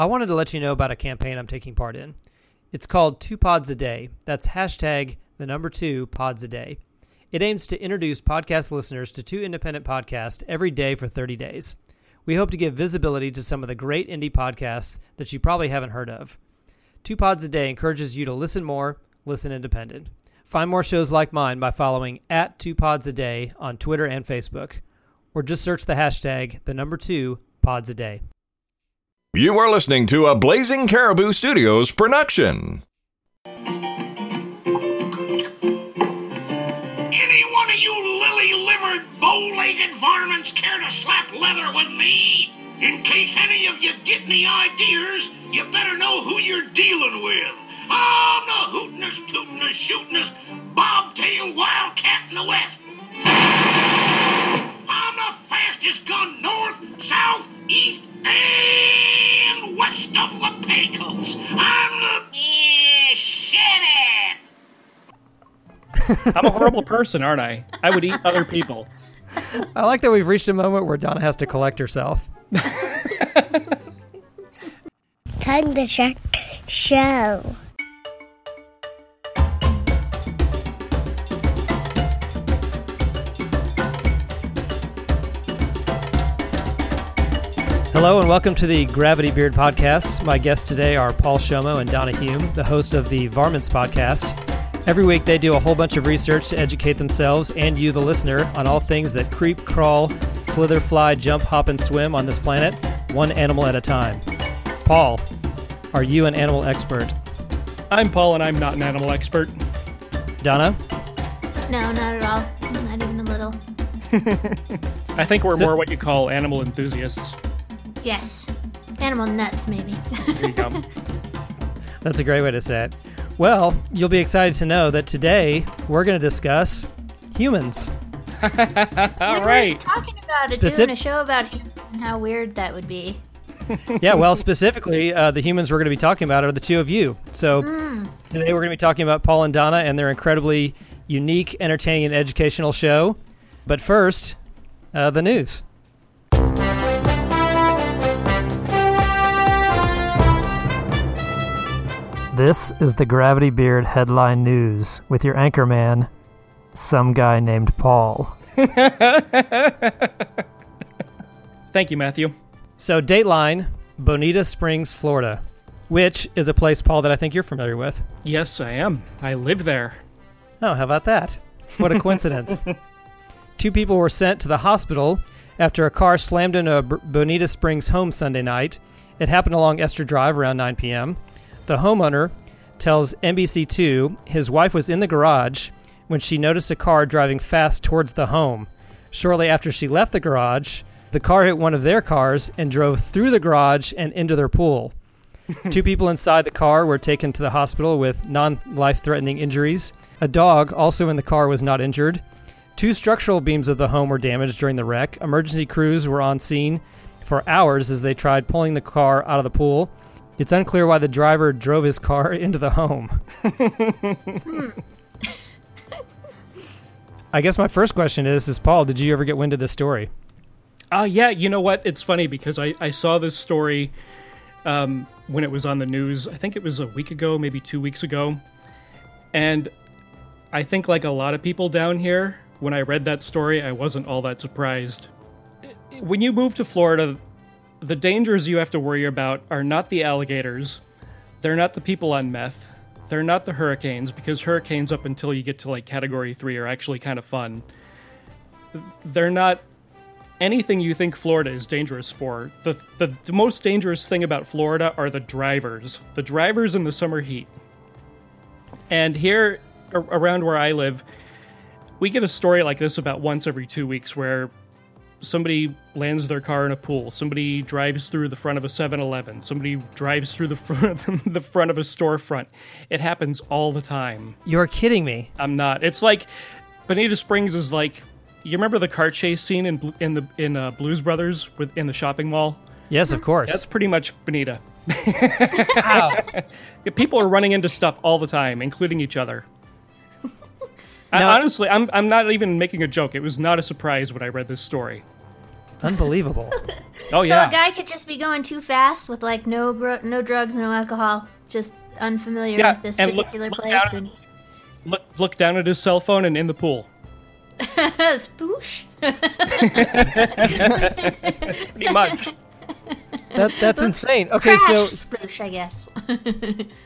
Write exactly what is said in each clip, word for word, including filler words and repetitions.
I wanted to let you know about a campaign I'm taking part in. It's called Two Pods a Day. That's hashtag the number two pods a day. It aims to introduce podcast listeners to two independent podcasts every day for thirty days. We hope to give visibility to some of the great indie podcasts that you probably haven't heard of. Two Pods a Day encourages you to listen more, listen independent. Find more shows like mine by following at Two Pods a Day on Twitter and Facebook, or just search the hashtag the number two pods a day. You are listening to a Blazing Caribou Studios production. Any one of you lily-livered, bow-legged varmints care to slap leather with me? In case any of you get any ideas, you better know who you're dealing with. I'm the hootin'est, tootin'est, shootin'est, bobtail wildcat in the West. I'm the fastest gun north, south, east, and west of the Pecos. I'm the... Yeah, shut it! I'm a horrible person, aren't I? I would eat other people. I like that we've reached a moment where Donna has to collect herself. It's time to check show. Hello and welcome to the Gravity Beard Podcast. My guests today are Paul Shomo and Donna Hume, the host of the Varmints Podcast. Every week they do a whole bunch of research to educate themselves and you, the listener, on all things that creep, crawl, slither, fly, jump, hop, and swim on this planet, one animal at a time. Paul, are you an animal expert? I'm Paul and I'm not an animal expert. Donna? No, not at all. Not even a little. I think we're so- more what you call animal enthusiasts. Yes. Animal nuts, maybe. There you go. That's a great way to say it. Well, you'll be excited to know that today we're going to discuss humans. All we right. We were talking about it, Speci- doing a show about humans and how weird that would be. Yeah, well, specifically, uh, the humans we're going to be talking about are the two of you. So mm. today we're going to be talking about Paul and Donna and their incredibly unique, entertaining, and educational show. But first, uh, the news. This is the Gravity Beard Headline News with your anchorman, some guy named Paul. Thank you, Matthew. So, Dateline, Bonita Springs, Florida, which is a place, Paul, that I think you're familiar with. Yes, I am. I live there. Oh, how about that? What a coincidence. Two people were sent to the hospital after a car slammed into a Bonita Springs home Sunday night. It happened along Esther Drive around nine p.m., The homeowner tells N B C two his wife was in the garage when she noticed a car driving fast towards the home. Shortly after she left the garage, the car hit one of their cars and drove through the garage and into their pool. Two people inside the car were taken to the hospital with non-life-threatening injuries. A dog, also in the car, was not injured. Two structural beams of the home were damaged during the wreck. Emergency crews were on scene for hours as they tried pulling the car out of the pool. It's unclear why the driver drove his car into the home. I guess my first question is, is Paul, did you ever get wind of this story? Uh, yeah, you know what? It's funny because I, I saw this story um, when it was on the news. I think it was a week ago, maybe two weeks ago. And I think like a lot of people down here, when I read that story, I wasn't all that surprised. When you move to Florida, the dangers you have to worry about are not the alligators, they're not the people on meth, they're not the hurricanes, because hurricanes up until you get to like category three are actually kind of fun. They're not anything you think Florida is dangerous for. The, the, the most dangerous thing about Florida are the drivers. The drivers in the summer heat. And here, ar- around where I live, we get a story like this about once every two weeks where somebody lands their car in a pool. Somebody drives through the front of a seven eleven. Somebody drives through the front, the front of a storefront. It happens all the time. You're kidding me. I'm not. It's like Bonita Springs is like, you remember the car chase scene in in the in uh, Blues Brothers with in the shopping mall? Yes, of course. That's pretty much Bonita. Wow. People are running into stuff all the time, including each other. Now, I, honestly, I'm I'm not even making a joke. It was not a surprise when I read this story. Unbelievable. Oh, yeah. So a guy could just be going too fast with, like, no gro- no drugs, no alcohol, just unfamiliar yeah, with this and particular look, look place. Down, and look, look down at his cell phone and in the pool. Spoosh. Pretty much. That, that's Oops. insane. Okay, Crash, so sploosh, I guess.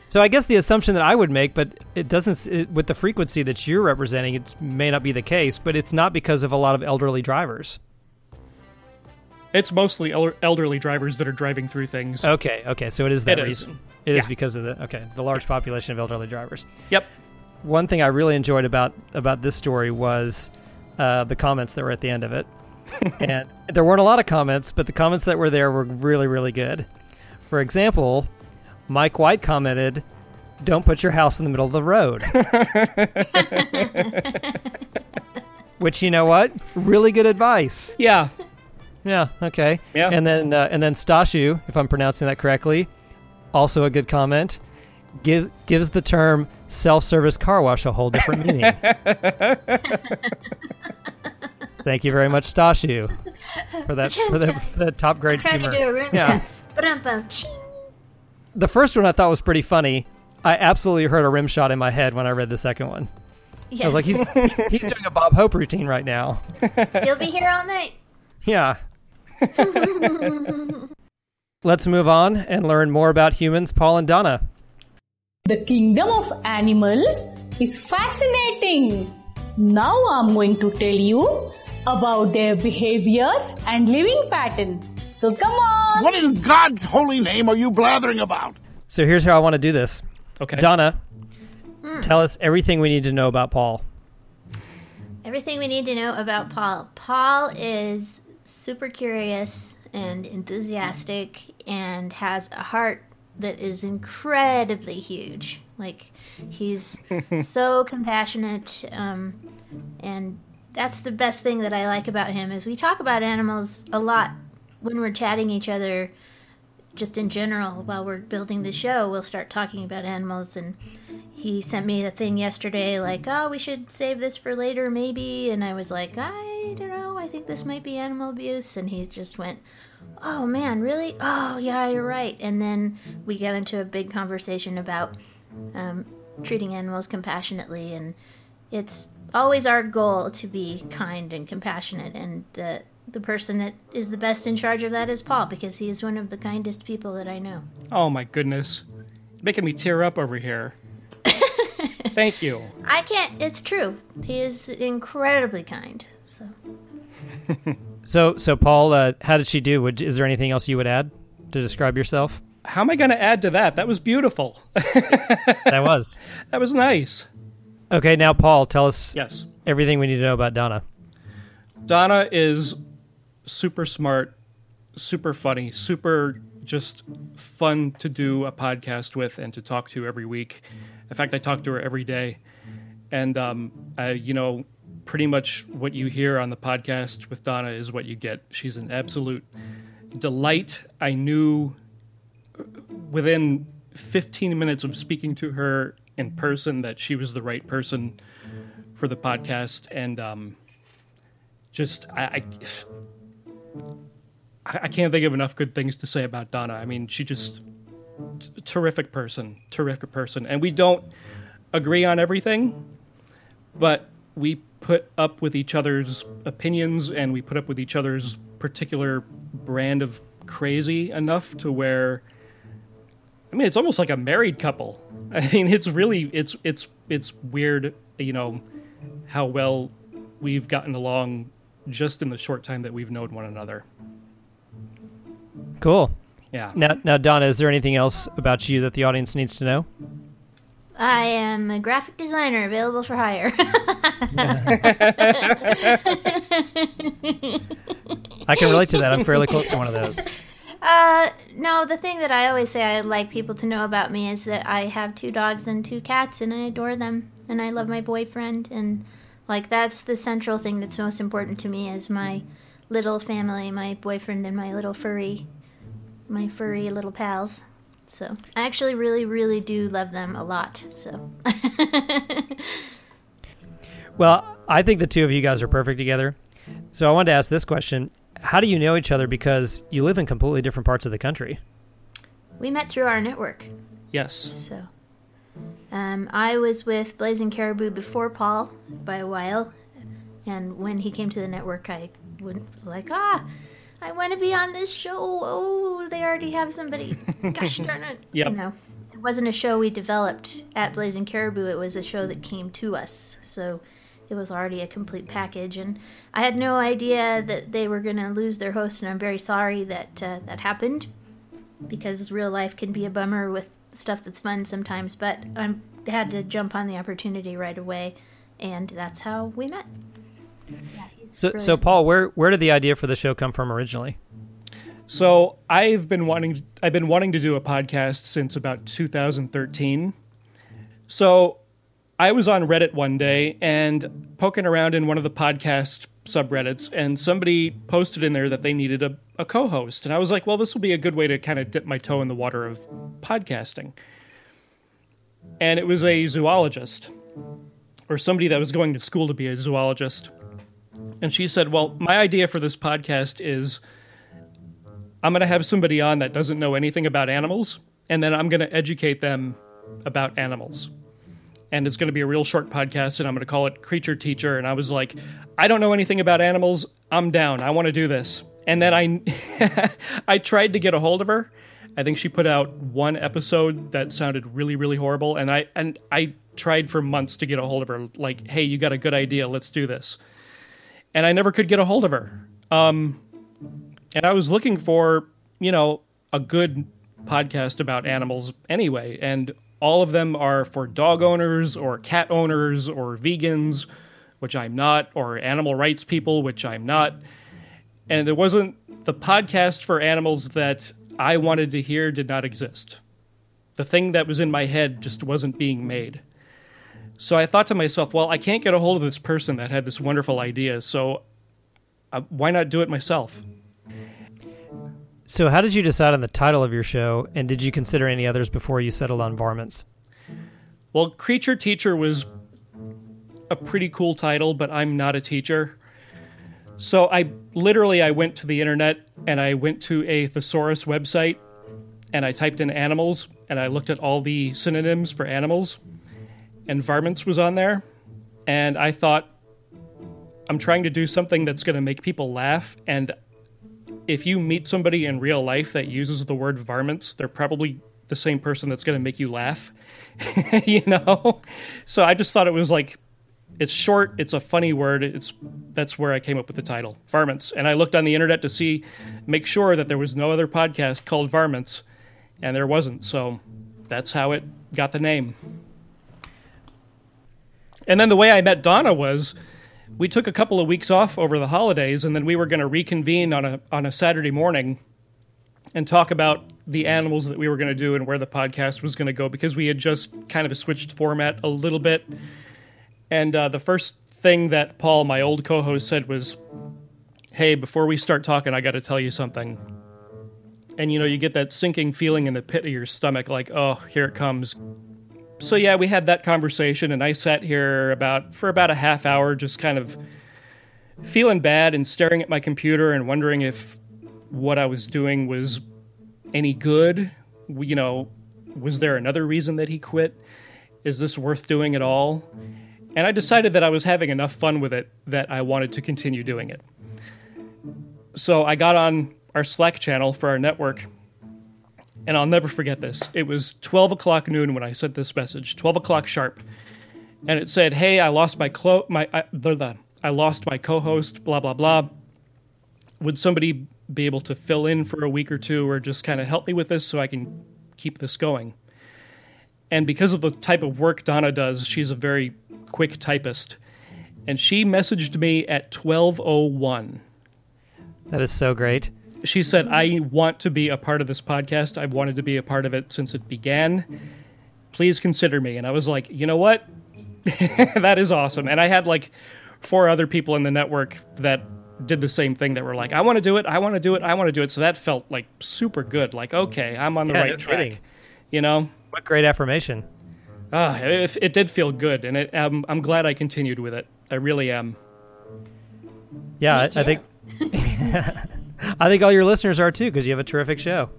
So I guess the assumption that I would make, but it doesn't it, with the frequency that you're representing, it may not be the case. But it's not because of a lot of elderly drivers. It's mostly el- elderly drivers that are driving through things. Okay, okay, so it is that it reason. Is. It yeah. is because of the okay the large population of elderly drivers. Yep. One thing I really enjoyed about about this story was uh, the comments that were at the end of it. And there weren't a lot of comments, but the comments that were there were really, really good. For example, Mike White commented, "Don't put your house in the middle of the road." Which, you know what? Really good advice. Yeah. Yeah, okay. Yeah. And then uh, and then Stashu, if I'm pronouncing that correctly, also a good comment, give, gives the term self-service car wash a whole different meaning. Thank you very much, Stashu, for that for the, for the top grade I'm humor. To do a yeah. The first one I thought was pretty funny. I absolutely heard a rim shot in my head when I read the second one. Yes. I was like, he's, he's, he's doing a Bob Hope routine right now. He'll be here all night. Yeah. Let's move on and learn more about humans, Paul and Donna. The kingdom of animals is fascinating. Now I'm going to tell you about their behavior and living pattern. So come on. What in God's holy name are you blathering about? So here's how I want to do this. Okay. Donna, mm. tell us everything we need to know about Paul. Everything we need to know about Paul. Paul is super curious and enthusiastic and has a heart that is incredibly huge. Like, he's so compassionate, um, and that's the best thing that I like about him is we talk about animals a lot when we're chatting each other, just in general. While we're building the show, we'll start talking about animals, and he sent me a thing yesterday like, oh, we should save this for later maybe, and I was like, I don't know, I think this might be animal abuse, and he just went, oh man, really? Oh yeah, you're right. And then we got into a big conversation about um, treating animals compassionately, and it's always our goal to be kind and compassionate, and the the person that is the best in charge of that is Paul, because he is one of the kindest people that I know. Oh my goodness. Making me tear up over here. Thank you. I can't, it's true. He is incredibly kind. So So, so Paul, uh, how did she do? Would, is there anything else you would add to describe yourself? How am I going to add to that? That was beautiful. That was. That was nice. Okay, now, Paul, tell us yes. everything we need to know about Donna. Donna is super smart, super funny, super just fun to do a podcast with and to talk to every week. In fact, I talk to her every day. And, um, I, you know, pretty much what you hear on the podcast with Donna is what you get. She's an absolute delight. I knew within fifteen minutes of speaking to her in person that she was the right person for the podcast. And um, just, I, I, I can't think of enough good things to say about Donna. I mean, she just, t- terrific person, terrific person. And we don't agree on everything, but we put up with each other's opinions and we put up with each other's particular brand of crazy enough to where, I mean, it's almost like a married couple. I mean, it's really, it's it's it's weird, you know, how well we've gotten along just in the short time that we've known one another. Cool. Yeah. Now, now, Donna, is there anything else about you that the audience needs to know? I am a graphic designer available for hire. I can relate to that. I'm fairly close to one of those. Uh, no, the thing that I always say I'd like people to know about me is that I have two dogs and two cats, and I adore them, and I love my boyfriend, and, like, that's the central thing that's most important to me is my little family, my boyfriend, and my little furry, my furry little pals. So I actually really, really do love them a lot, so. Well, I think the two of you guys are perfect together. So I wanted to ask this question. How do you know each other, because you live in completely different parts of the country? We met through our network. Yes. So um, I was with Blazing Caribou before Paul by a while. And when he came to the network, I was like, ah, I want to be on this show. Oh, they already have somebody. Gosh darn it. Yep. You know, it wasn't a show we developed at Blazing Caribou. It was a show that came to us. So it was already a complete package. And I had no idea that they were going to lose their host. And I'm very sorry that uh, that happened, because real life can be a bummer with stuff that's fun sometimes. But I had to jump on the opportunity right away. And that's how we met. Yeah, so, so Paul, where where did the idea for the show come from originally? So I've been wanting I've been wanting to do a podcast since about two thousand thirteen. So I was on Reddit one day and poking around in one of the podcast subreddits, and somebody posted in there that they needed a, a co-host. And I was like, well, this will be a good way to kind of dip my toe in the water of podcasting. And it was a zoologist, or somebody that was going to school to be a zoologist. And she said, well, my idea for this podcast is I'm going to have somebody on that doesn't know anything about animals, and then I'm going to educate them about animals. And it's going to be a real short podcast, and I'm going to call it Creature Teacher. And I was like, I don't know anything about animals. I'm down. I want to do this. And then I I tried to get a hold of her. I think she put out one episode that sounded really, really horrible. And I and I tried for months to get a hold of her. Like, hey, you got a good idea. Let's do this. And I never could get a hold of her. Um, and I was looking for, you know, a good podcast about animals anyway. And all of them are for dog owners or cat owners or vegans, which I'm not, or animal rights people, which I'm not. And there wasn't, the podcast for animals that I wanted to hear did not exist. The thing that was in my head just wasn't being made. So I thought to myself, well, I can't get a hold of this person that had this wonderful idea, so uh, why not do it myself? So how did you decide on the title of your show, and did you consider any others before you settled on Varmints? Well, Creature Teacher was a pretty cool title, but I'm not a teacher. So I literally, I went to the internet, and I went to a thesaurus website, and I typed in animals, and I looked at all the synonyms for animals. And Varmints was on there, and I thought, I'm trying to do something that's going to make people laugh, and if you meet somebody in real life that uses the word varmints, they're probably the same person that's going to make you laugh, you know? So I just thought it was like, it's short, it's a funny word, it's that's where I came up with the title, Varmints. And I looked on the internet to see, make sure that there was no other podcast called Varmints, and there wasn't, so that's how it got the name. And then the way I met Donna was we took a couple of weeks off over the holidays, and then we were going to reconvene on a on a Saturday morning and talk about the animals that we were going to do and where the podcast was going to go, because we had just kind of switched format a little bit. And uh, the first thing that Paul, my old co-host, said was, hey, before we start talking, I got to tell you something. And, you know, you get that sinking feeling in the pit of your stomach, like, oh, here it comes. So yeah, we had that conversation, and I sat here about for about a half hour just kind of feeling bad and staring at my computer and wondering if what I was doing was any good. You know, was there another reason that he quit? Is this worth doing at all? And I decided that I was having enough fun with it that I wanted to continue doing it. So I got on our Slack channel for our network. And I'll never forget this. It was twelve o'clock noon when I sent this message, twelve o'clock sharp. And it said, hey, I lost my clo- my I, blah, blah, I lost my co-host, blah, blah, blah. Would somebody be able to fill in for a week or two, or just kind of help me with this so I can keep this going? And because of the type of work Donna does, she's a very quick typist. And she messaged me at twelve oh one. That is so great. She said, I want to be a part of this podcast. I've wanted to be a part of it since it began. Please consider me. And I was like, you know what? That is awesome. And I had like four other people in the network that did the same thing that were like, I want to do it. I want to do it. I want to do it. So that felt like super good. Like, okay, I'm on the yeah, right no track. Kidding. You know? What great affirmation. Uh, it, it did feel good. And it, um, I'm glad I continued with it. I really am. Yeah, I, I think I think all your listeners are too, because you have a terrific show.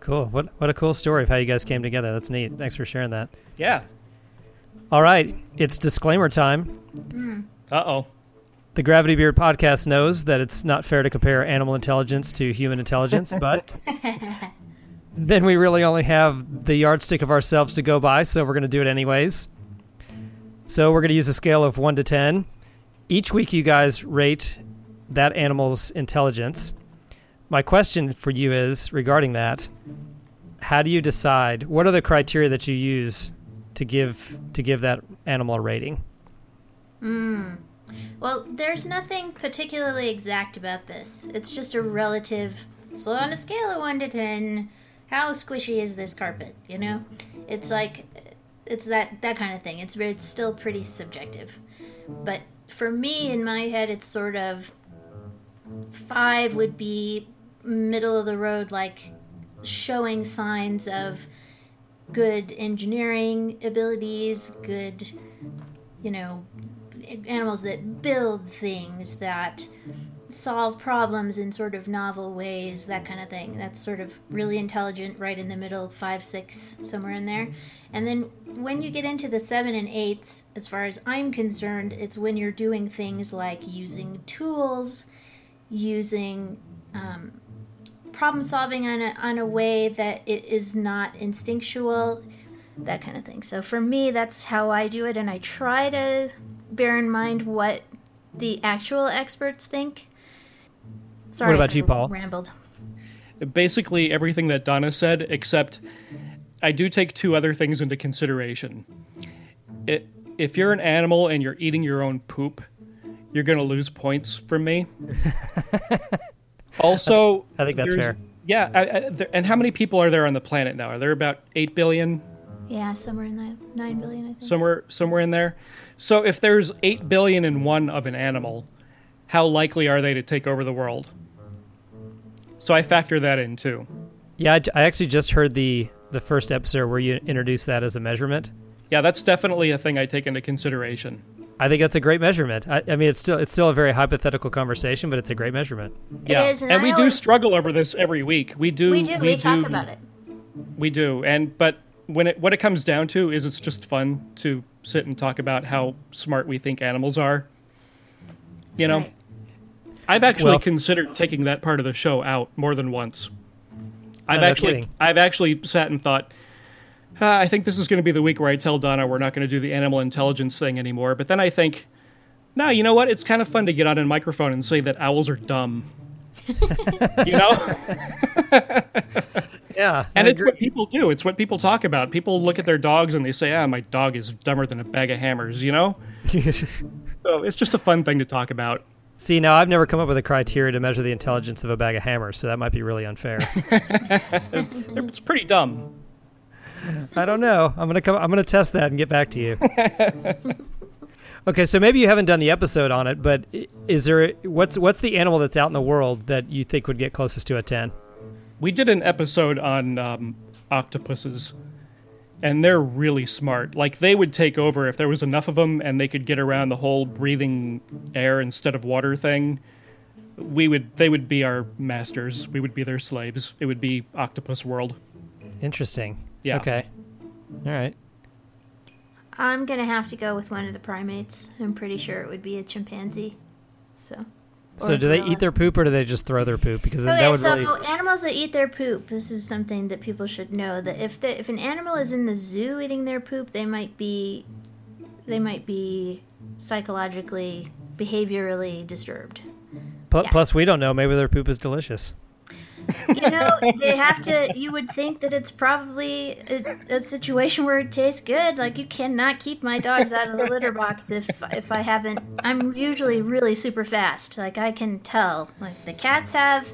Cool. What what a cool story of how you guys came together. That's neat. Thanks for sharing that. Yeah. All right. It's disclaimer time. Mm. Uh-oh. The Gravity Beard podcast knows that it's not fair to compare animal intelligence to human intelligence, but then we really only have the yardstick of ourselves to go by, so we're going to do it anyways. So we're going to use a scale of one to ten. Each week you guys rate that animal's intelligence. My question for you is, regarding that, how do you decide? What are the criteria that you use to give to give that animal a rating? Mm. Well, there's nothing particularly exact about this. It's just a relative. So on a scale of one to ten, how squishy is this carpet, you know? It's like, it's that, that kind of thing. It's, it's still pretty subjective. But for me, in my head, it's sort of five would be middle of the road, like showing signs of good engineering abilities, good, you know, animals that build things, that solve problems in sort of novel ways, that kind of thing. That's sort of really intelligent, right in the middle, five, six, somewhere in there. And then when you get into the seven and eights, as far as I'm concerned, it's when you're doing things like using tools, using um, problem solving on a, on a way that it is not instinctual, that kind of thing. So for me, that's how I do it, and I try to bear in mind what the actual experts think. Sorry, what about if I you, Paul? Rambled. Basically everything that Donna said, except I do take two other things into consideration. It, if you're an animal and you're eating your own poop, you're going to lose points from me. Also, I think that's fair. Yeah, I, I, there, and how many people are there on the planet now? Are there about eight billion? Yeah, somewhere in that, nine billion, I think. Somewhere, somewhere in there. So if there's eight billion and one of an animal, how likely are they to take over the world? So I factor that in too. Yeah, I actually just heard the, the first episode where you introduced that as a measurement. Yeah, that's definitely a thing I take into consideration. I think that's a great measurement. I, I mean, it's still it's still a very hypothetical conversation, but it's a great measurement. It yeah. is, and, and we always... do struggle over this every week. We do. We do. We, we talk do, about it. We do, and but. When it, what it comes down to is it's just fun to sit and talk about how smart we think animals are. You know, right. I've actually well, considered taking that part of the show out more than once. I've no, actually, no I've actually sat and thought, ah, I think this is going to be the week where I tell Donna we're not going to do the animal intelligence thing anymore. But then I think, no, you know what? It's kind of fun to get on a microphone and say that owls are dumb. You know? Yeah. And I it's agree. What people do. It's what people talk about. People look at their dogs and they say, ah, my dog is dumber than a bag of hammers, you know? So it's just a fun thing to talk about. See, now I've never come up with a criteria to measure the intelligence of a bag of hammers, so that might be really unfair. It's pretty dumb. I don't know. I'm gonna come I'm gonna test that and get back to you. Okay, so maybe you haven't done the episode on it, but is there what's what's the animal that's out in the world that you think would get closest to a ten? We did an episode on um, octopuses, and they're really smart. Like, they would take over if there was enough of them and they could get around the whole breathing air instead of water thing. We would they would be our masters. We would be their slaves. It would be octopus world. Interesting. Yeah. Okay. All right. I'm going to have to go with one of the primates. I'm pretty sure it would be a chimpanzee. So so do they eat their poop or do they just throw their poop? Because okay, that would so really... animals that eat their poop, this is something that people should know, that if the, if an animal is in the zoo eating their poop, they might be they might be psychologically, behaviorally disturbed. P- yeah. Plus, we don't know. Maybe their poop is delicious. You know, they have to, you would think that it's probably a, a situation where it tastes good. Like, you cannot keep my dogs out of the litter box if if I haven't, I'm usually really super fast. Like, I can tell. Like, the cats have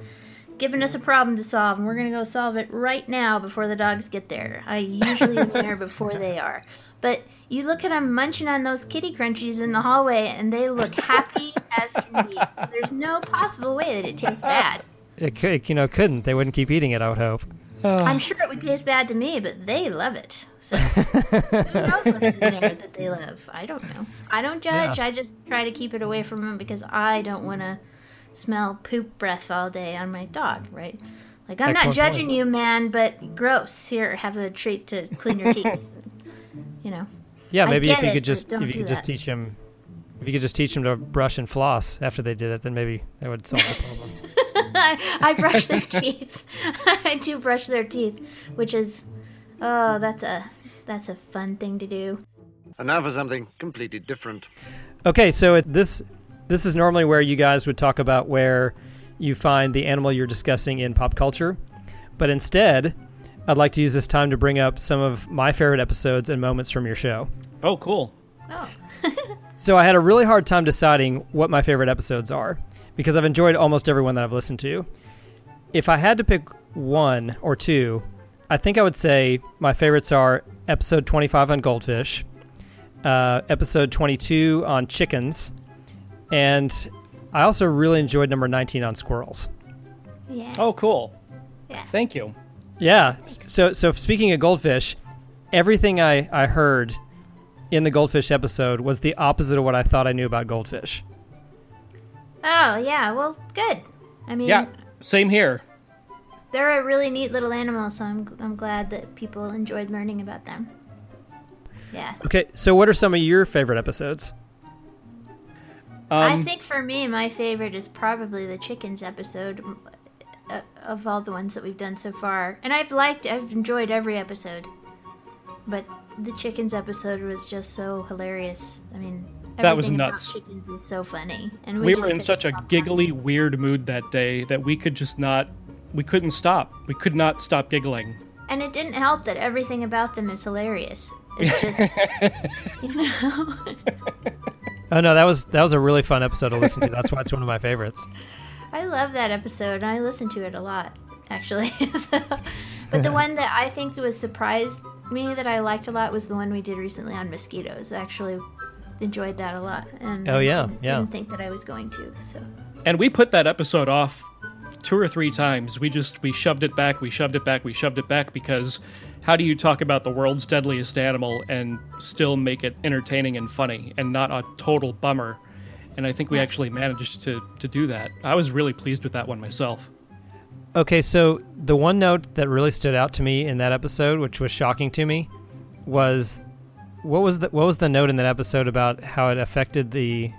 given us a problem to solve, and we're going to go solve it right now before the dogs get there. I usually am there before they are. But you look at them munching on those kitty crunchies in the hallway, and they look happy as can be. There's no possible way that it tastes bad. It could, you know, couldn't. They wouldn't keep eating it, I would hope. Oh. I'm sure it would taste bad to me, but they love it. So who knows what's in there that they love? I don't know. I don't judge. Yeah. I just try to keep it away from them because I don't want to smell poop breath all day on my dog, right? Like, I'm Excellent not judging point. You, man, but gross. Here, have a treat to clean your teeth. You know. Yeah, maybe if you it, could just if you could that. just teach him if you could just teach him to brush and floss after they did it, then maybe that would solve the problem. I, I brush their teeth. I do brush their teeth, which is oh, that's a that's a fun thing to do. And now for something completely different. Okay, so it, this this is normally where you guys would talk about where you find the animal you're discussing in pop culture, but instead, I'd like to use this time to bring up some of my favorite episodes and moments from your show. Oh, cool. Oh. So I had a really hard time deciding what my favorite episodes are because I've enjoyed almost everyone that I've listened to. If I had to pick one or two, I think I would say my favorites are episode twenty-five on goldfish, uh, episode twenty-two on chickens, and I also really enjoyed number nineteen on squirrels. Yeah. Oh, cool. Yeah. Thank you. Yeah. So, so speaking of goldfish, everything I, I heard in the goldfish episode was the opposite of what I thought I knew about goldfish. Oh, yeah. Well, good. I mean, yeah, same here. They're a really neat little animal, so I'm I'm glad that people enjoyed learning about them. Yeah. Okay. So, what are some of your favorite episodes? Um, I think for me, my favorite is probably the chickens episode. Of all the ones that we've done so far, and I've liked, I've enjoyed every episode, but the chickens episode was just so hilarious. I mean, that was nuts. Chickens is so funny, and we, we were in such a giggly, weird mood that day that we could just not, we couldn't stop, we could not stop giggling. And it didn't help that everything about them is hilarious. It's just, you know. Oh no, that was that was a really fun episode to listen to. That's why it's one of my favorites. I love that episode, and I listen to it a lot, actually. So, but the one that I think was surprised me that I liked a lot was the one we did recently on mosquitoes. I actually enjoyed that a lot, and oh, yeah, didn't, yeah. didn't think that I was going to. So. And we put that episode off two or three times. We just we shoved it back, we shoved it back, we shoved it back, because how do you talk about the world's deadliest animal and still make it entertaining and funny and not a total bummer? And I think we actually managed to, to do that. I was really pleased with that one myself. Okay, so the one note that really stood out to me in that episode, which was shocking to me, was what was the what was the note in that episode about how it affected the,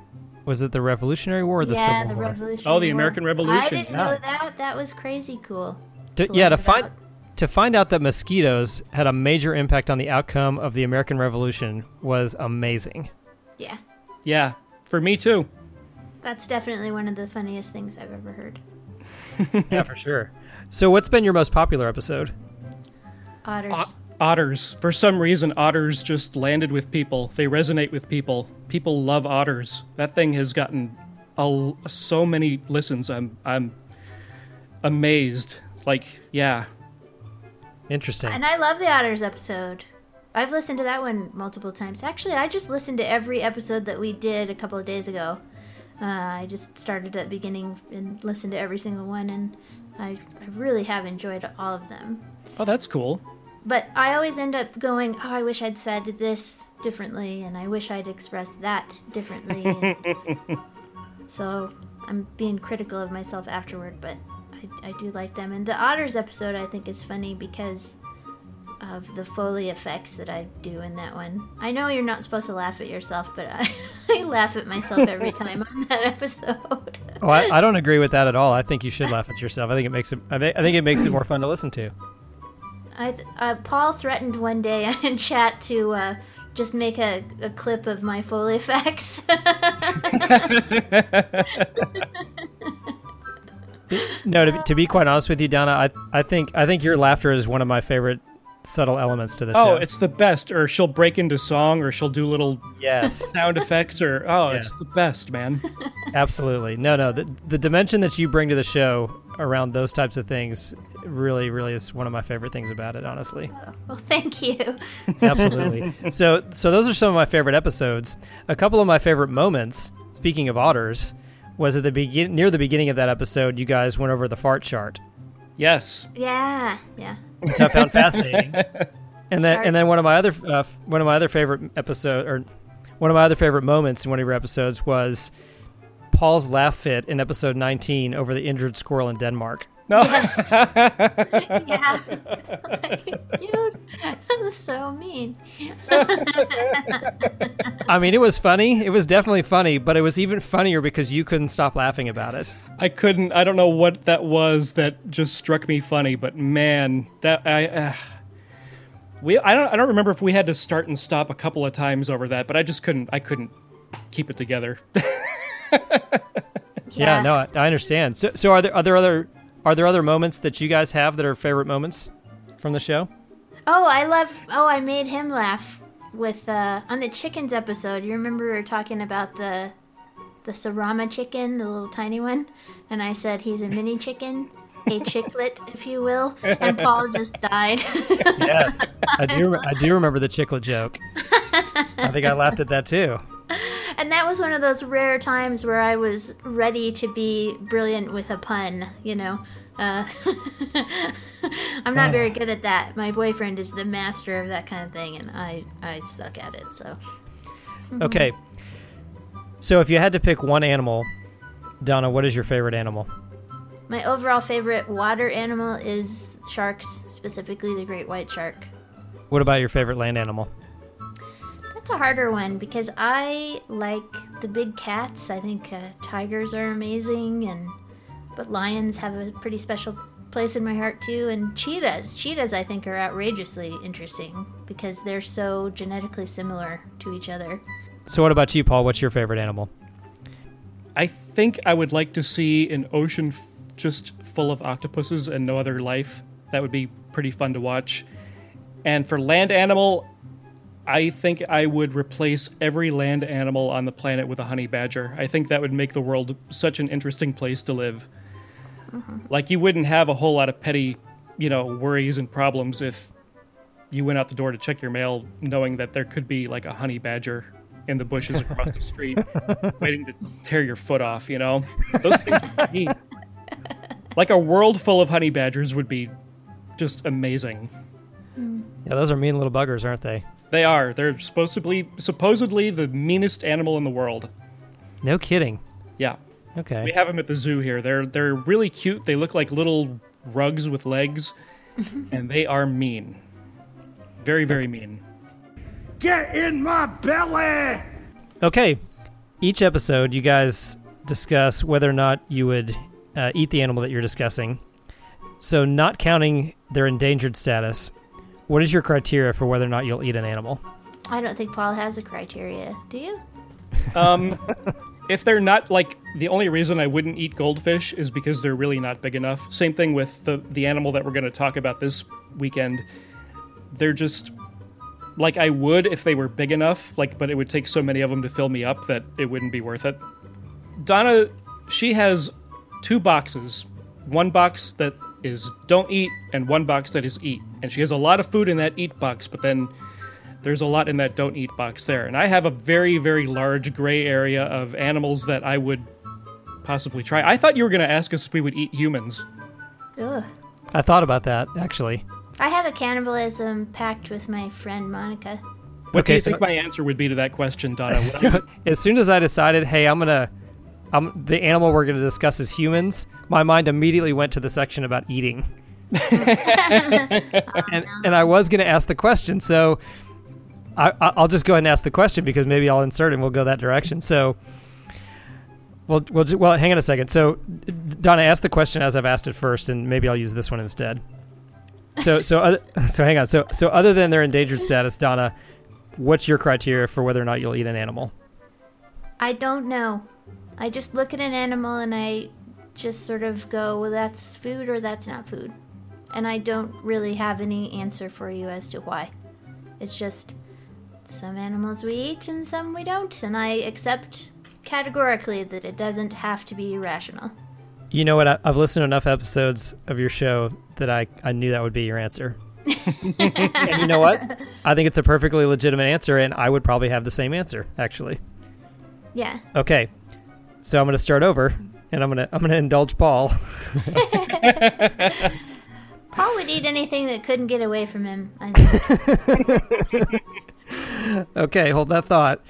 was it the Revolutionary War or the yeah, Civil the War? Yeah, the Revolutionary Oh, the American War. Revolution. I didn't yeah. know that. That was crazy cool. To, to yeah, to find out. to find out that mosquitoes had a major impact on the outcome of the American Revolution was amazing. Yeah. Yeah. For me, too. That's definitely one of the funniest things I've ever heard. Yeah, for sure. So what's been your most popular episode? Otters. O- otters. For some reason, otters just landed with people. They resonate with people. People love otters. That thing has gotten a, so many listens. I'm I'm amazed. Like, yeah. Interesting. And I love the otters episode. I've listened to that one multiple times. Actually, I just listened to every episode that we did a couple of days ago. Uh, I just started at the beginning and listened to every single one, and I, I really have enjoyed all of them. Oh, that's cool. But I always end up going, oh, I wish I'd said this differently, and I wish I'd expressed that differently. So I'm being critical of myself afterward, but I, I do like them. And the Otters episode, I think, is funny because of the Foley effects that I do in that one. I know you're not supposed to laugh at yourself, but I, I laugh at myself every time on that episode. Oh, I, I don't agree with that at all. I think you should laugh at yourself. I think it makes it. I think it makes it more fun to listen to. I uh, Paul threatened one day in chat to uh, just make a, a clip of my Foley effects. No, to, to be quite honest with you, Donna, I I think I think your laughter is one of my favorite subtle elements to the oh, show. Oh, it's the best. Or she'll break into song, or she'll do little yes. sound effects, or oh, yeah. It's the best, man. Absolutely. No, no. The, the dimension that you bring to the show around those types of things really, really is one of my favorite things about it, honestly. Oh, well, thank you. Absolutely. So, so those are some of my favorite episodes. A couple of my favorite moments, speaking of otters, was at the begin near the beginning of that episode, you guys went over the fart chart. Yes. Yeah. Yeah. Which I found fascinating, and then and then one of my other uh, one of my other favorite episode or one of my other favorite moments in one of your episodes was Paul's laugh fit in episode nineteen over the injured squirrel in Denmark. No. Yes. Yeah. Dude, that was so mean. I mean, it was funny. It was definitely funny, but it was even funnier because you couldn't stop laughing about it. I couldn't. I don't know what that was that just struck me funny, but man, that I uh, we I don't I don't remember if we had to start and stop a couple of times over that, but I just couldn't I couldn't keep it together. yeah. yeah, no, I, I understand. So so are there are there other Are there other moments that you guys have that are favorite moments from the show? Oh, I love, oh, I made him laugh with, uh, on the chickens episode. You remember we were talking about the, the Sarama chicken, the little tiny one? And I said, he's a mini chicken, a chicklet, if you will. And Paul just died. Yes, I do, I do remember the chicklet joke. I think I laughed at that too. And that was one of those rare times where I was ready to be brilliant with a pun, you know. Uh, I'm not very good at that. My boyfriend is the master of that kind of thing, and I, I suck at it, so. Okay. So if you had to pick one animal, Donna, what is your favorite animal? My overall favorite water animal is sharks, specifically the great white shark. What about your favorite land animal? It's a harder one because I like the big cats. I think uh, tigers are amazing, and but lions have a pretty special place in my heart too. And cheetahs, cheetahs I think are outrageously interesting because they're so genetically similar to each other. So what about you, Paul? What's your favorite animal? I think I would like to see an ocean f- just full of octopuses and no other life. That would be pretty fun to watch. And for land animal, I think I would replace every land animal on the planet with a honey badger. I think that would make the world such an interesting place to live. Mm-hmm. Like, you wouldn't have a whole lot of petty, you know, worries and problems if you went out the door to check your mail knowing that there could be, like, a honey badger in the bushes across the street waiting to tear your foot off, you know? Those things would be neat. Like, a world full of honey badgers would be just amazing. Yeah, those are mean little buggers, aren't they? They are. They're supposedly supposedly the meanest animal in the world. No kidding. Yeah. Okay. We have them at the zoo here. They're they're really cute. They look like little rugs with legs, and they are mean. Very, very mean. Get in my belly! Okay. Each episode, you guys discuss whether or not you would uh, eat the animal that you're discussing. So not counting their endangered status, what is your criteria for whether or not you'll eat an animal? I don't think Paul has a criteria. Do you? Um, if they're not, like, the only reason I wouldn't eat goldfish is because they're really not big enough. Same thing with the, the animal that we're going to talk about this weekend. They're just, like, I would if they were big enough, like, but it would take so many of them to fill me up that it wouldn't be worth it. Donna, she has two boxes. One box that is don't eat, and one box that is eat. And she has a lot of food in that eat box, but then there's a lot in that don't eat box there. And I have a very, very large gray area of animals that I would possibly try. I thought you were going to ask us if we would eat humans. Ugh. I thought about that, actually. I have a cannibalism pact with my friend Monica. What okay, do you so think my answer would be to that question, Donna? So, as soon as I decided, hey, I'm going to... Um, the animal we're going to discuss is humans, my mind immediately went to the section about eating. and, and I was going to ask the question, so I, I'll just go ahead and ask the question because maybe I'll insert and we'll go that direction. So, well, we'll, just, well, hang on a second. So, Donna, ask the question as I've asked it first, and maybe I'll use this one instead. So, so, other, so hang on. So, so other than their endangered status, Donna, what's your criteria for whether or not you'll eat an animal? I don't know. I just look at an animal and I just sort of go, well, that's food or that's not food. And I don't really have any answer for you as to why. It's just some animals we eat and some we don't. And I accept categorically that it doesn't have to be rational. You know what? I've listened to enough episodes of your show that I, I knew that would be your answer. And you know what? I think it's a perfectly legitimate answer, and I would probably have the same answer, actually. Yeah. Okay. So I'm going to start over, and I'm going to I'm going to indulge Paul. Paul would eat anything that couldn't get away from him. I think. Okay, hold that thought.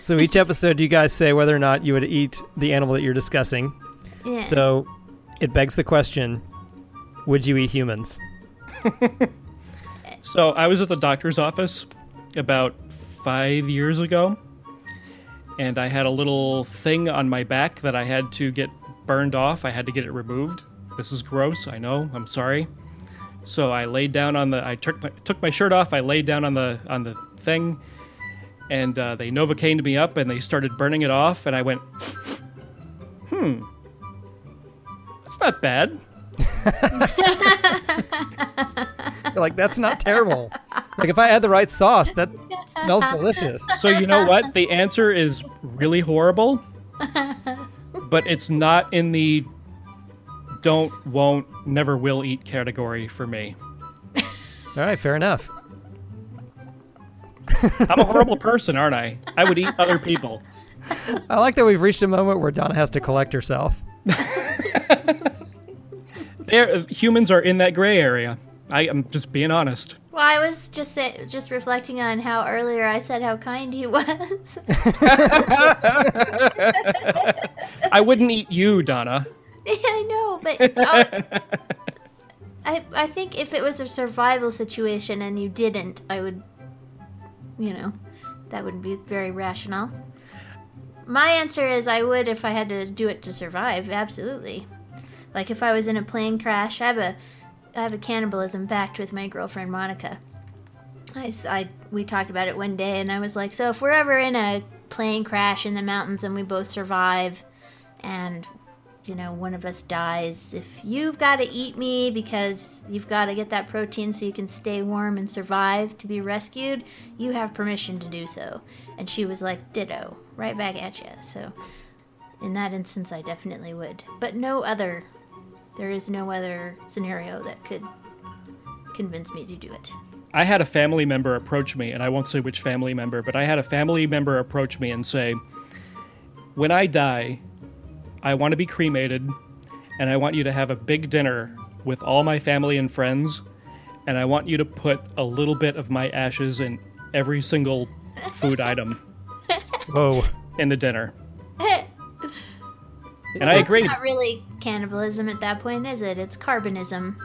So each episode, you guys say whether or not you would eat the animal that you're discussing. Yeah. So it begs the question, would you eat humans? So I was at the doctor's office about five years ago, and I had a little thing on my back that I had to get burned off. I had to get it removed. This is gross. I know. I'm sorry. So I laid down on the, I took my, took my shirt off. I laid down on the, on the thing, and uh, they Novocained me up, and they started burning it off, and I went, hmm, that's not bad. Like, that's not terrible. Like, if I had the right sauce, that smells delicious. So you know what? The answer is really horrible, but it's not in the don't, won't, never will eat category for me. All right, fair enough. I'm a horrible person, aren't I? I would eat other people. I like that we've reached a moment where Donna has to collect herself. Humans are in that gray area. I am just being honest. Well, I was just say, just reflecting on how earlier I said how kind he was. I wouldn't eat you, Donna. Yeah, I know, but I, I I think if it was a survival situation and you didn't, I would, you know, that wouldn't be very rational. My answer is I would if I had to do it to survive, absolutely. Like if I was in a plane crash, I have a I have a cannibalism pact with my girlfriend Monica. I, I, we talked about it one day, and I was like, so if we're ever in a plane crash in the mountains and we both survive, and, you know, one of us dies, if you've got to eat me because you've got to get that protein so you can stay warm and survive to be rescued, you have permission to do so. And she was like, ditto, right back at you. So in that instance, I definitely would. But no other... There is no other scenario that could convince me to do it. I had a family member approach me, and I won't say which family member, but I had a family member approach me and say, when I die, I want to be cremated, and I want you to have a big dinner with all my family and friends, and I want you to put a little bit of my ashes in every single food item Whoa. in the dinner. And well, I agree. It's not really cannibalism at that point, is it? It's carbonism.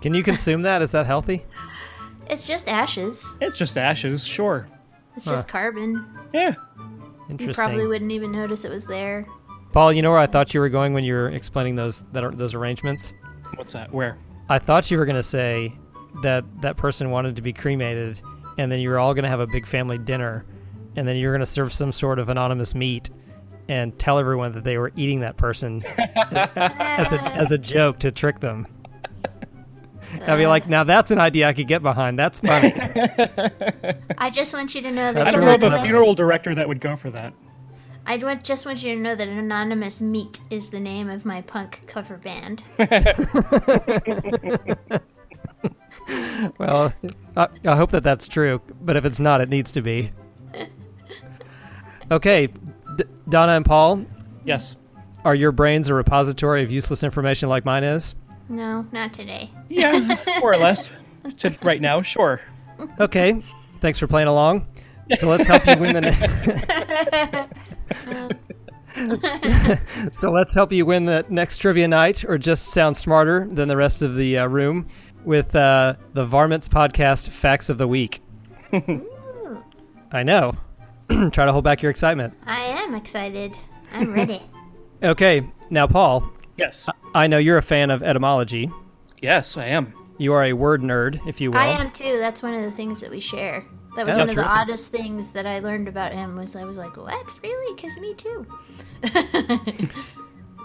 Can you consume that? Is that healthy? It's just ashes. It's just ashes, sure. It's huh. just carbon. Yeah. Interesting. You probably wouldn't even notice it was there. Paul, you know where I thought you were going when you were explaining those that are, those arrangements? What's that? Where? I thought you were going to say that that person wanted to be cremated, and then you were all going to have a big family dinner. And then you're going to serve some sort of anonymous meat and tell everyone that they were eating that person as, as, a, as a joke to trick them. I'd be like, now that's an idea I could get behind. That's funny. I just want you to know that... I don't know of a funeral director that would go for that. I just want you to know that Anonymous Meat is the name of my punk cover band. Well, I, I hope that that's true. But if it's not, it needs to be. Okay, D- Donna and Paul? Yes. Are your brains a repository of useless information like mine is? No, not today. Yeah, more or less. To right now, sure. Okay, thanks for playing along. So let's help you win the ne- So let's help you win the next trivia night, or just sound smarter than the rest of the uh, room, with uh, the Varmints Podcast Facts of the Week. I know. Try to hold back your excitement. I am excited. I'm ready. Okay. Now, Paul. Yes. I know you're a fan of etymology. Yes, I am. You are a word nerd, if you will. I am, too. That's one of the things that we share. That was oh, one of terrific. the oddest things that I learned about him was I was like, what? Really? Because me, too.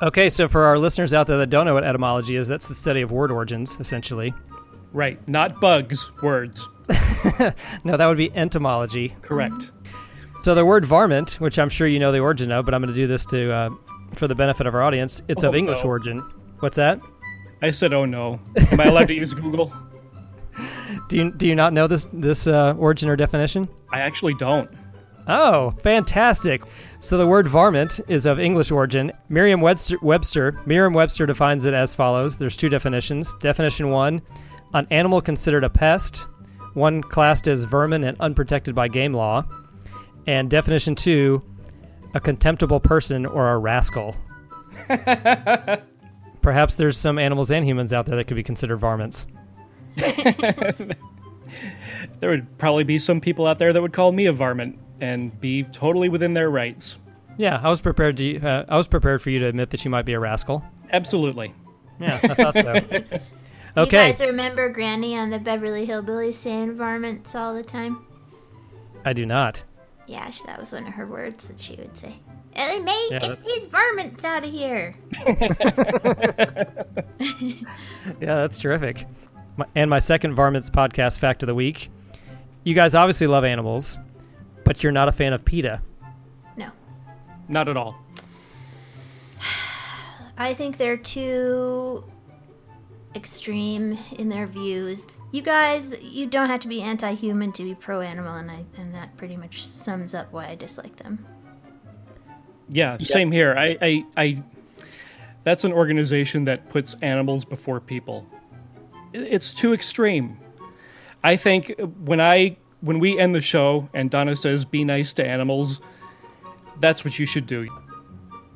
Okay. So for our listeners out there that don't know what etymology is, that's the study of word origins, essentially. Right. Not bugs. Words. No, that would be entomology. Correct. Mm-hmm. So the word varmint, which I'm sure you know the origin of, but I'm going to do this to uh, for the benefit of our audience. It's oh, of English no. origin. What's that? I said, oh no. Am I allowed to use Google? Do you do you not know this this uh, origin or definition? I actually don't. Oh, fantastic. So the word varmint is of English origin. Merriam-Webster, Webster, Merriam-Webster defines it as follows. There's two definitions. Definition one, an animal considered a pest one classed as vermin and unprotected by game law. And definition two, a contemptible person or a rascal. Perhaps there's some animals and humans out there that could be considered varmints. There would probably be some people out there that would call me a varmint and be totally within their rights. Yeah, I was prepared to, uh, I was prepared for you to admit that you might be a rascal. Absolutely. Yeah, I thought so. Okay. Do you guys remember Granny on the Beverly Hillbillies saying varmints all the time? I do not. Yeah, she, that was one of her words that she would say. Ellie Mae, yeah, get that's... these varmints out of here. Yeah, that's terrific. My, and my second Varmints Podcast fact of the week. You guys obviously love animals, but you're not a fan of PETA. No. Not at all. I think they're too extreme in their views. You guys, you don't have to be anti-human to be pro-animal, and, I, and that pretty much sums up why I dislike them. Yeah, yep. Same here. I, I, I, that's an organization that puts animals before people. It's too extreme. I think when I when we end the show and Donna says, be nice to animals, that's what you should do.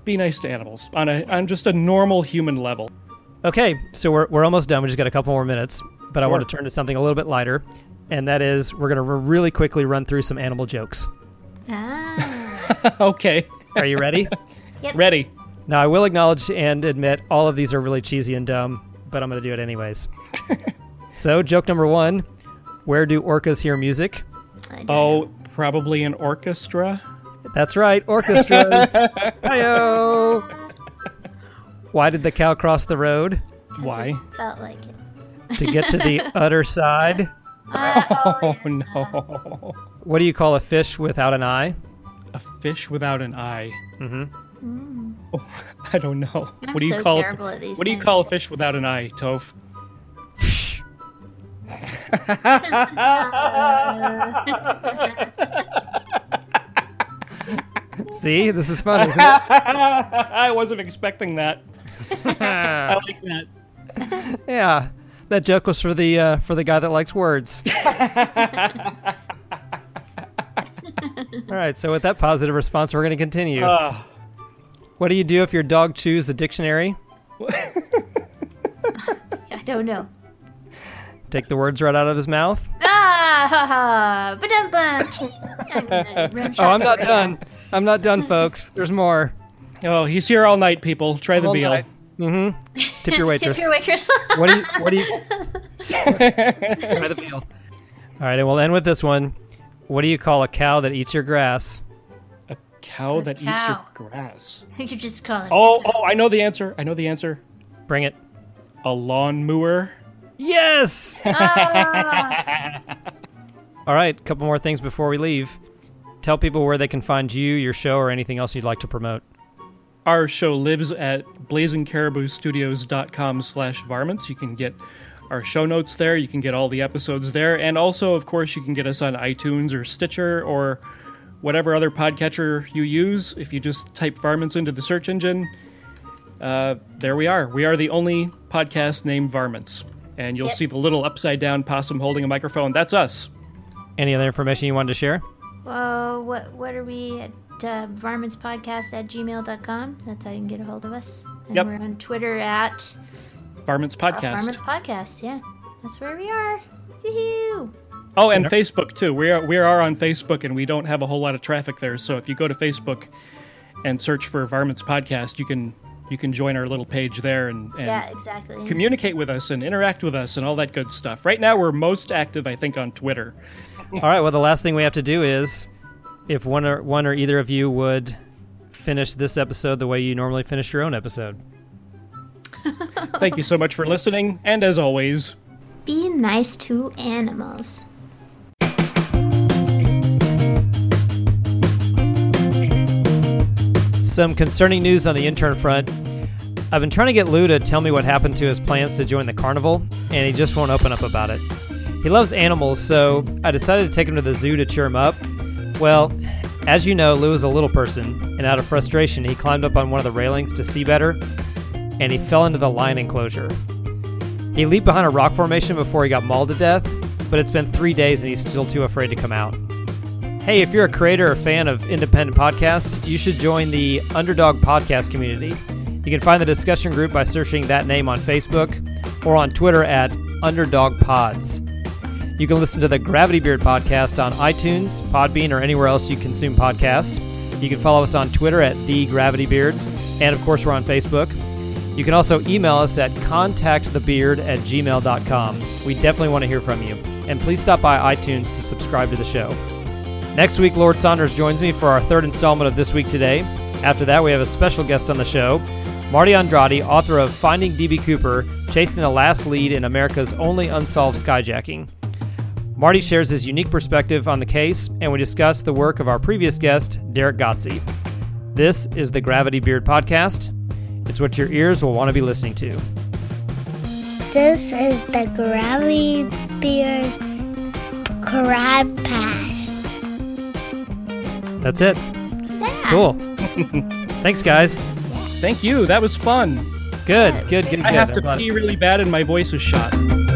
Be nice to animals on a on just a normal human level. Okay, so we're we're almost done. We just got a couple more minutes, but sure. I want to turn to something a little bit lighter, and that is we're going to really quickly run through some animal jokes. Ah. Okay. Are you ready? Yep. Ready. Now, I will acknowledge and admit all of these are really cheesy and dumb, but I'm going to do it anyways. So, joke number one, where do orcas hear music? Oh, probably an orchestra. That's right, orchestras. Hi-yo. Why did the cow cross the road? Why? It felt like it. To get to the other side. Oh, no. What do you call a fish without an eye? A fish without an eye. Mm-hmm. Mm. Oh, I don't know. I'm what do you so call? Terrible at these what things. Do you call a fish without an eye, Toph? See, this is fun, isn't it? I wasn't expecting that. I like that. Yeah, that joke was for the uh, for the guy that likes words. All right, so with that positive response, we're going to continue. Uh, what do you do if your dog chews a dictionary? I don't know. Take the words right out of his mouth. Ah, ba-dum-bum. Oh, I'm not done. I'm not done, folks. There's more. Oh, he's here all night, people. Try the all veal. Night. Mm-hmm. Tip your waitress. Tip your waitress. What do you... What do you... Try the veal. All right, and we'll end with this one. What do you call a cow that eats your grass? A cow a that cow. eats your grass? I think you just call it. Oh, oh, I know the answer. I know the answer. Bring it. A lawn mower. Yes! Ah! All right, a couple more things before we leave. Tell people where they can find you, your show, or anything else you'd like to promote. Our show lives at blazingcariboustudios.com slash varmints. You can get our show notes there. You can get all the episodes there. And also, of course, you can get us on iTunes or Stitcher or whatever other podcatcher you use. If you just type Varmints into the search engine, uh, there we are. We are the only podcast named Varmints. And you'll yep. see the little upside-down possum holding a microphone. That's us. Any other information you wanted to share? Well, what, what are we at? Uh, varmintspodcast at gmail dot com. That's how you can get a hold of us. And yep. we're on Twitter at... Varmints Podcast. Varmints Podcast, yeah. That's where we are. Yoo-hoo. Oh, and Facebook, too. We are we are on Facebook, and we don't have a whole lot of traffic there. So if you go to Facebook and search for Varmints Podcast, you can you can join our little page there and, and yeah, exactly. communicate with us and interact with us and all that good stuff. Right now, we're most active, I think, on Twitter. All right, well, the last thing we have to do is if one or, one or either of you would finish this episode the way you normally finish your own episode. Thank you so much for listening, and as always, be nice to animals. Some concerning news on the intern front. I've been trying to get Lou to tell me what happened to his plans to join the carnival, and he just won't open up about it. He loves animals, so I decided to take him to the zoo to cheer him up. Well, as you know, Lou is a little person, and out of frustration, he climbed up on one of the railings to see better, and he fell into the lion enclosure. He leaped behind a rock formation before he got mauled to death, but it's been three days and he's still too afraid to come out. Hey, if you're a creator or fan of independent podcasts, you should join the Underdog Podcast community. You can find the discussion group by searching that name on Facebook or on Twitter at Underdog Pods. You can listen to the Gravity Beard Podcast on iTunes, Podbean, or anywhere else you consume podcasts. You can follow us on Twitter at The Gravity Beard, and of course we're on Facebook. You can also email us at contactthebeard at gmail dot com. We definitely want to hear from you. And please stop by iTunes to subscribe to the show. Next week, Lord Saunders joins me for our third installment of This Week Today. After that, we have a special guest on the show, Marty Andrade, author of Finding D B. Cooper, Chasing the Last Lead in America's Only Unsolved Skyjacking. Marty shares his unique perspective on the case, and we discuss the work of our previous guest, Derek Gotzi. This is the Gravity Beard Podcast. It's what your ears will want to be listening to. This is the Gravity Beard Podcast. That's it. Yeah. Cool. Thanks, guys. Thank you. That was fun. Good, good, good. I good. have to pee really bad and my voice is shot.